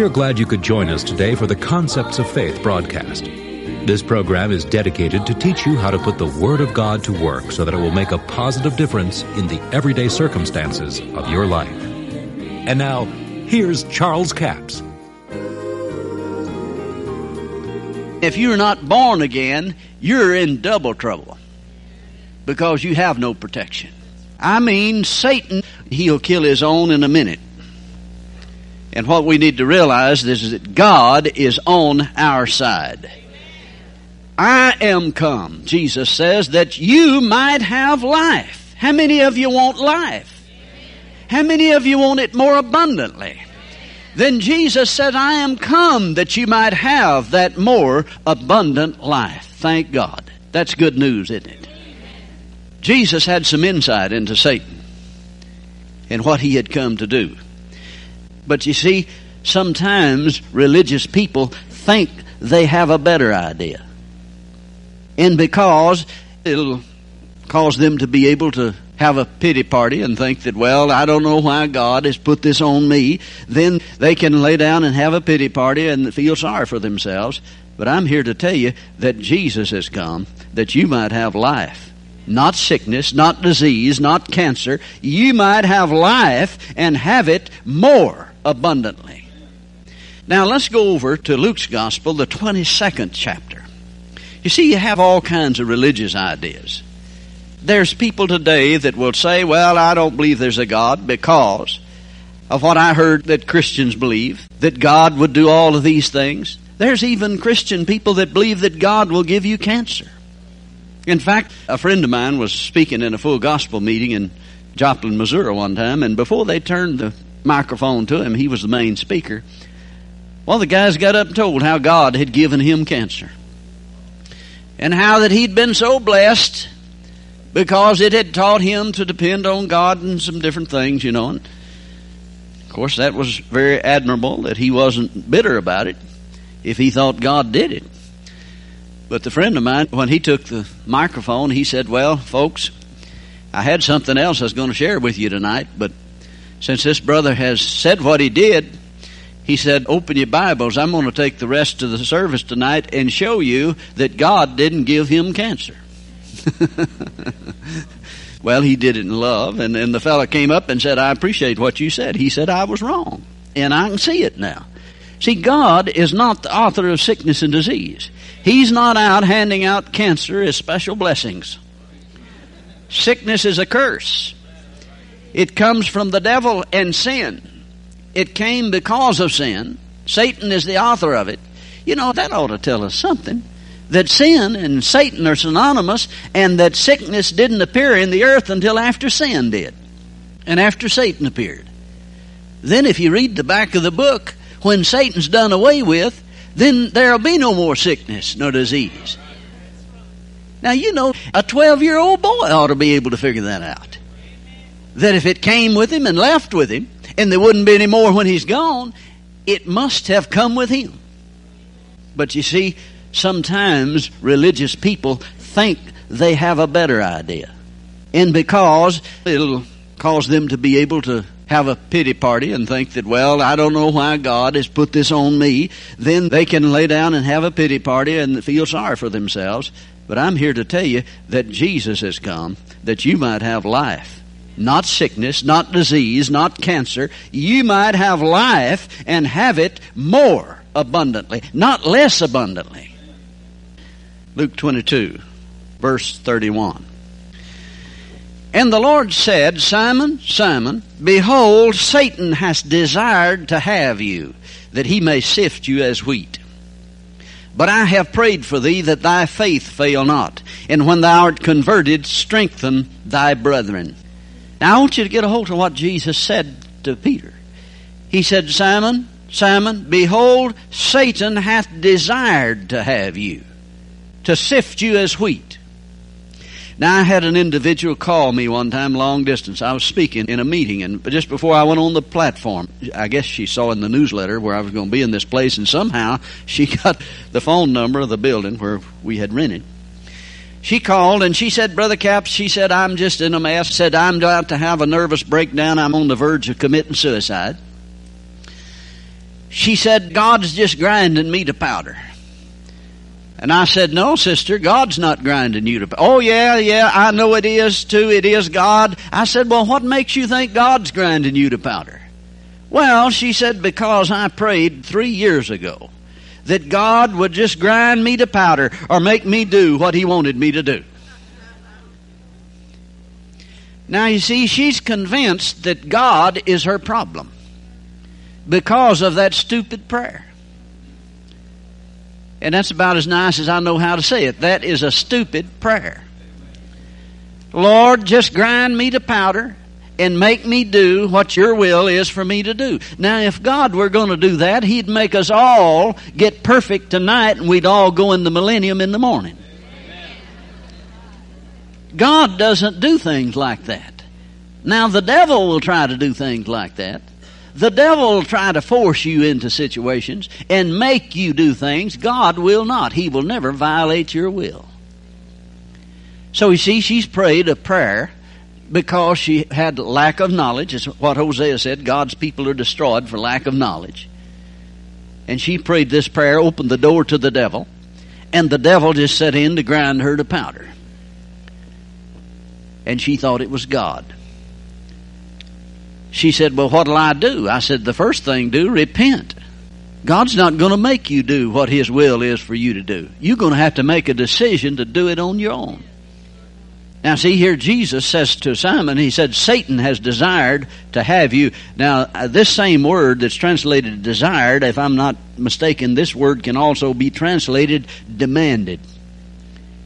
We're glad you could join us today for the Concepts of Faith broadcast. This program is dedicated to teach you how to put the Word of God to work so that it will make a positive difference in the everyday circumstances of your life. And now, here's Charles Capps. If you're not born again, you're in double trouble because you have no protection. I mean, Satan, he'll kill his own in a minute. And what we need to realize is that God is on our side. Amen. I am come, Jesus says, that you might have life. How many of you want life? Amen. How many of you want it more abundantly? Amen. Then Jesus said, I am come that you might have that more abundant life. Thank God. That's good news, isn't it? Amen. Jesus had some insight into Satan and what he had come to do. But you see, sometimes religious people think they have a better idea. And because it'll cause them to be able to have a pity party and think that, well, I don't know why God has put this on me, then they can lay down and have a pity party and feel sorry for themselves. But I'm here to tell you that Jesus has come that you might have life. Not sickness, not disease, not cancer. You might have life and have it more abundantly. Now let's go over to Luke's Gospel, the 22nd chapter. You see, you have all kinds of religious ideas. There's people today that will say, well, I don't believe there's a God because of what I heard that Christians believe, that God would do all of these things. There's even Christian people that believe that God will give you cancer. In fact, a friend of mine was speaking in a full gospel meeting in Joplin, Missouri one time, and before they turned the microphone to him, he was the main speaker. Well, the guys got up and told how God had given him cancer and how that he'd been so blessed because it had taught him to depend on God and some different things, you know. And of course, that was very admirable that he wasn't bitter about it if he thought God did it. But the friend of mine, when he took the microphone, he said, well, folks, I had something else I was going to share with you tonight, but since this brother has said what he did, he said, open your Bibles. I'm going to take the rest of the service tonight and show you that God didn't give him cancer. Well, he did it in love, and the fellow came up and said, I appreciate what you said. He said, I was wrong, and I can see it now. See, God is not the author of sickness and disease. He's not out handing out cancer as special blessings. Sickness is a curse. It comes from the devil and sin. It came because of sin. Satan is the author of it. You know, that ought to tell us something. That sin and Satan are synonymous, and that sickness didn't appear in the earth until after sin did, and after Satan appeared. Then if you read the back of the book, when Satan's done away with, then there'll be no more sickness, no disease. Now, you know, a 12-year-old boy ought to be able to figure that out. That if it came with him and left with him, and there wouldn't be any more when he's gone, it must have come with him. But you see, sometimes religious people think they have a better idea. And because it'll cause them to be able to have a pity party and think that, well, I don't know why God has put this on me, then they can lay down and have a pity party and feel sorry for themselves. But I'm here to tell you that Jesus has come that you might have life, not sickness, not disease, not cancer. You might have life and have it more abundantly, not less abundantly. Luke 22, verse 31. And the Lord said, Simon, Simon, behold, Satan has desired to have you, that he may sift you as wheat. But I have prayed for thee that thy faith fail not, and when thou art converted, strengthen thy brethren. Now I want you to get a hold of what Jesus said to Peter. He said, Simon, Simon, behold, Satan hath desired to have you, to sift you as wheat. Now, I had an individual call me one time long distance. I was speaking in a meeting, and just before I went on the platform, I guess she saw in the newsletter where I was going to be in this place, and somehow she got the phone number of the building where we had rented. She called, and she said, Brother Capps, she said, I'm just in a mess. She said, I'm about to have a nervous breakdown. I'm on the verge of committing suicide. She said, God's just grinding me to powder. And I said, no, sister, God's not grinding you to powder. Oh, yeah, I know it is, too. It is God. I said, well, what makes you think God's grinding you to powder? Well, she said, because I prayed 3 years ago that God would just grind me to powder or make me do what he wanted me to do. Now, you see, she's convinced that God is her problem because of that stupid prayer. And that's about as nice as I know how to say it. That is a stupid prayer. Lord, just grind me to powder and make me do what your will is for me to do. Now, if God were going to do that, he'd make us all get perfect tonight and we'd all go in the millennium in the morning. God doesn't do things like that. Now, the devil will try to do things like that. The devil will try to force you into situations and make you do things. God will not. He will never violate your will. So, you see, she's prayed a prayer because she had lack of knowledge. It's what Hosea said, God's people are destroyed for lack of knowledge. And she prayed this prayer, opened the door to the devil, and the devil just set in to grind her to powder. And she thought it was God. She said, well, what'll I do? I said, the first thing, do repent. God's not going to make you do what his will is for you to do. You're going to have to make a decision to do it on your own. Now, see here, Jesus says to Simon, he said, Satan has desired to have you. Now, this same word that's translated desired, if I'm not mistaken, this word can also be translated demanded.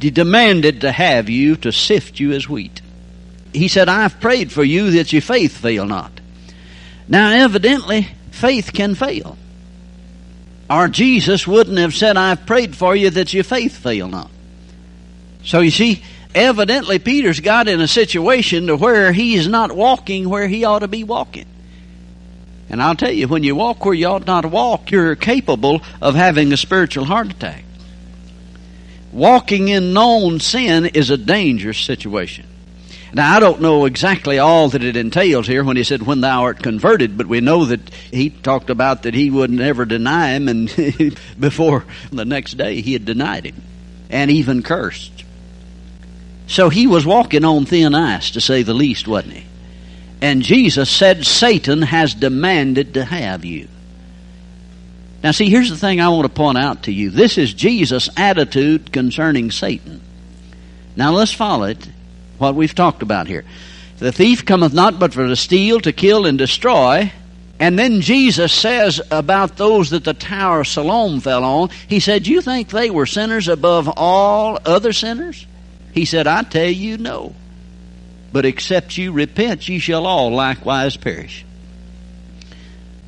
He demanded to have you, to sift you as wheat. He said, I've prayed for you that your faith fail not. Now, evidently, faith can fail. Or Jesus wouldn't have said, I've prayed for you that your faith fail not. So, you see, evidently Peter's got in a situation to where he's not walking where he ought to be walking. And I'll tell you, when you walk where you ought not to walk, you're capable of having a spiritual heart attack. Walking in known sin is a dangerous situation. Now, I don't know exactly all that it entails here when he said, when thou art converted, but we know that he talked about that he would never deny him, and before the next day he had denied him and even cursed. So he was walking on thin ice, to say the least, wasn't he? And Jesus said, Satan has demanded to have you. Now, see, here's the thing I want to point out to you. This is Jesus' attitude concerning Satan. Now, let's follow it, what we've talked about here. The thief cometh not but for to steal, to kill, and destroy. And then Jesus says about those that the Tower of Siloam fell on, he said, you think they were sinners above all other sinners? He said, I tell you, no. But except you repent, ye shall all likewise perish.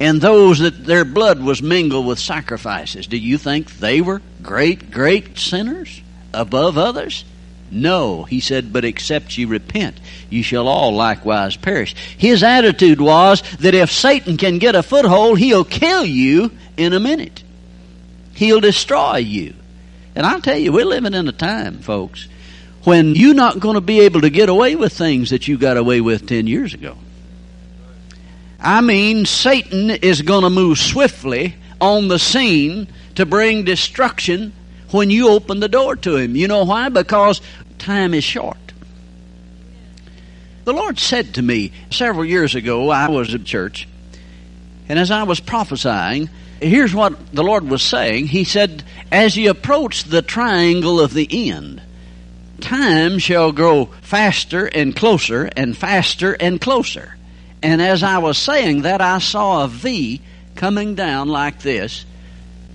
And those that their blood was mingled with sacrifices, do you think they were great sinners above others? No, he said, but except ye repent, you shall all likewise perish. His attitude was that if Satan can get a foothold, he'll kill you in a minute. He'll destroy you. And I'll tell you, we're living in a time, folks, when you're not going to be able to get away with things that you got away with 10 years ago. I mean, Satan is going to move swiftly on the scene to bring destruction when you open the door to him. You know why? Because time is short. The Lord said to me several years ago, I was at church, and as I was prophesying, here's what the Lord was saying. He said, as you approach the triangle of the end, time shall grow faster and closer and faster and closer. And as I was saying that, I saw a V coming down like this,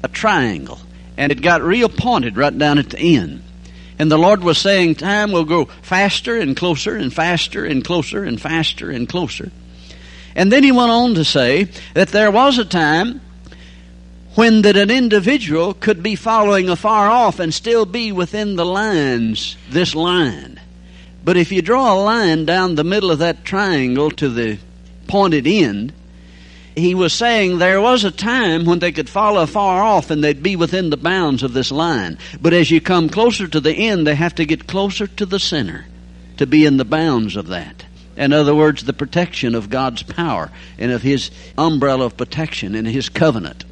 a triangle. And it got real pointed right down at the end. And the Lord was saying, time will grow faster and closer and faster and closer and faster and closer. And then he went on to say that there was a time when that an individual could be following afar off and still be within the lines, this line. But if you draw a line down the middle of that triangle to the pointed end, he was saying there was a time when they could follow afar off and they'd be within the bounds of this line. But as you come closer to the end, they have to get closer to the center to be in the bounds of that. In other words, the protection of God's power and of his umbrella of protection and his covenant.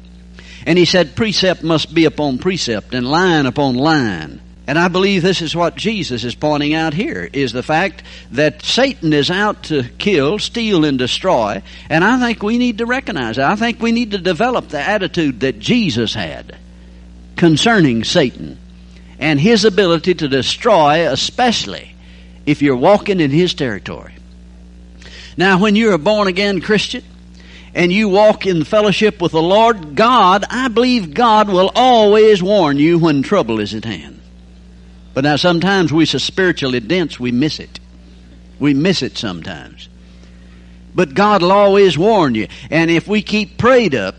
And he said, precept must be upon precept and line upon line. And I believe this is what Jesus is pointing out here, is the fact that Satan is out to kill, steal, and destroy. And I think we need to recognize that. I think we need to develop the attitude that Jesus had concerning Satan and his ability to destroy, especially if you're walking in his territory. Now, when you're a born-again Christian and you walk in fellowship with the Lord God, I believe God will always warn you when trouble is at hand. But now sometimes we're so spiritually dense we miss it. We miss it sometimes. But God will always warn you. And if we keep prayed up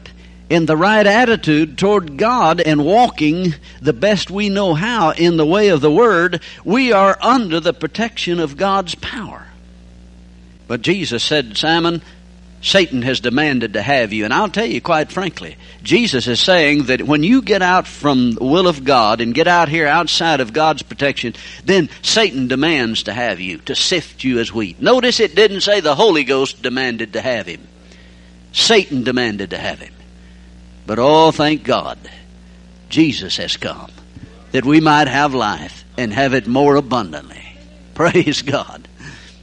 in the right attitude toward God and walking the best we know how in the way of the Word, we are under the protection of God's power. But Jesus said, Simon, Satan has demanded to have you. And I'll tell you quite frankly, Jesus is saying that when you get out from the will of God and get out here outside of God's protection, then Satan demands to have you, to sift you as wheat. Notice it didn't say the Holy Ghost demanded to have him. Satan demanded to have him. But oh, thank God, Jesus has come that we might have life and have it more abundantly. Praise God.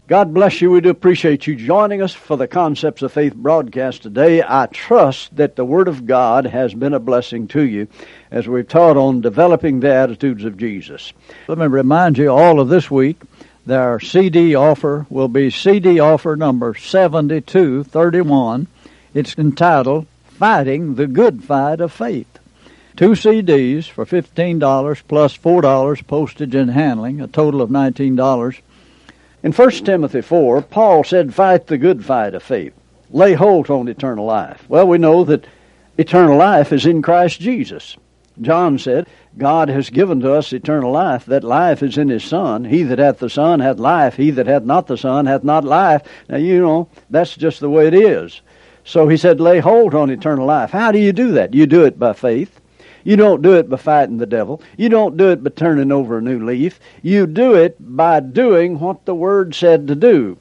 God bless you. We do appreciate you joining us for the Concepts of Faith broadcast today. I trust that the Word of God has been a blessing to you as we've taught on developing the attitudes of Jesus. Let me remind you all of this week, their CD offer will be CD offer number 7231. It's entitled, Fighting the Good Fight of Faith. 2 CDs for $15 plus $4 postage and handling, a total of $19. In 1 Timothy 4, Paul said, fight the good fight of faith. Lay hold on eternal life. Well, we know that eternal life is in Christ Jesus. John said, God has given to us eternal life. That life is in his Son. He that hath the Son hath life. He that hath not the Son hath not life. Now, you know, that's just the way it is. So he said, lay hold on eternal life. How do you do that? You do it by faith. You don't do it by fighting the devil. You don't do it by turning over a new leaf. You do it by doing what the Word said to do.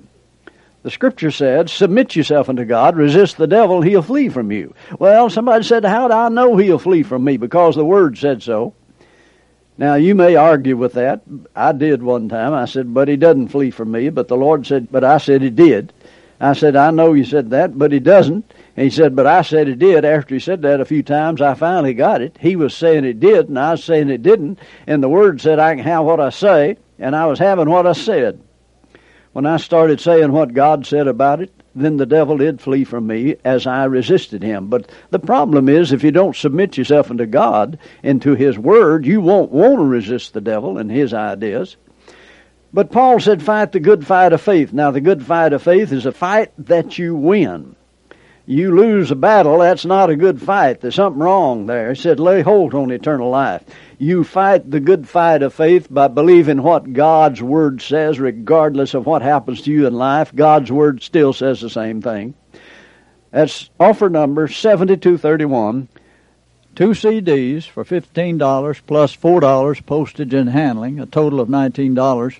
The Scripture said, submit yourself unto God, resist the devil, he'll flee from you. Well, somebody said, how do I know he'll flee from me? Because the Word said so. Now, you may argue with that. I did one time. I said, but he doesn't flee from me. But the Lord said, but I said he did. I said, I know you said that, but he doesn't. And he said, but I said it did. After he said that a few times, I finally got it. He was saying it did, and I was saying it didn't. And the Word said, I can have what I say, and I was having what I said. When I started saying what God said about it, then the devil did flee from me as I resisted him. But the problem is, if you don't submit yourself unto God and to his Word, you won't want to resist the devil and his ideas. But Paul said, fight the good fight of faith. Now, the good fight of faith is a fight that you win. You lose a battle, that's not a good fight. There's something wrong there. He said, lay hold on eternal life. You fight the good fight of faith by believing what God's Word says, regardless of what happens to you in life. God's Word still says the same thing. That's offer number 7231. 2 CDs for $15 plus $4 postage and handling, a total of $19.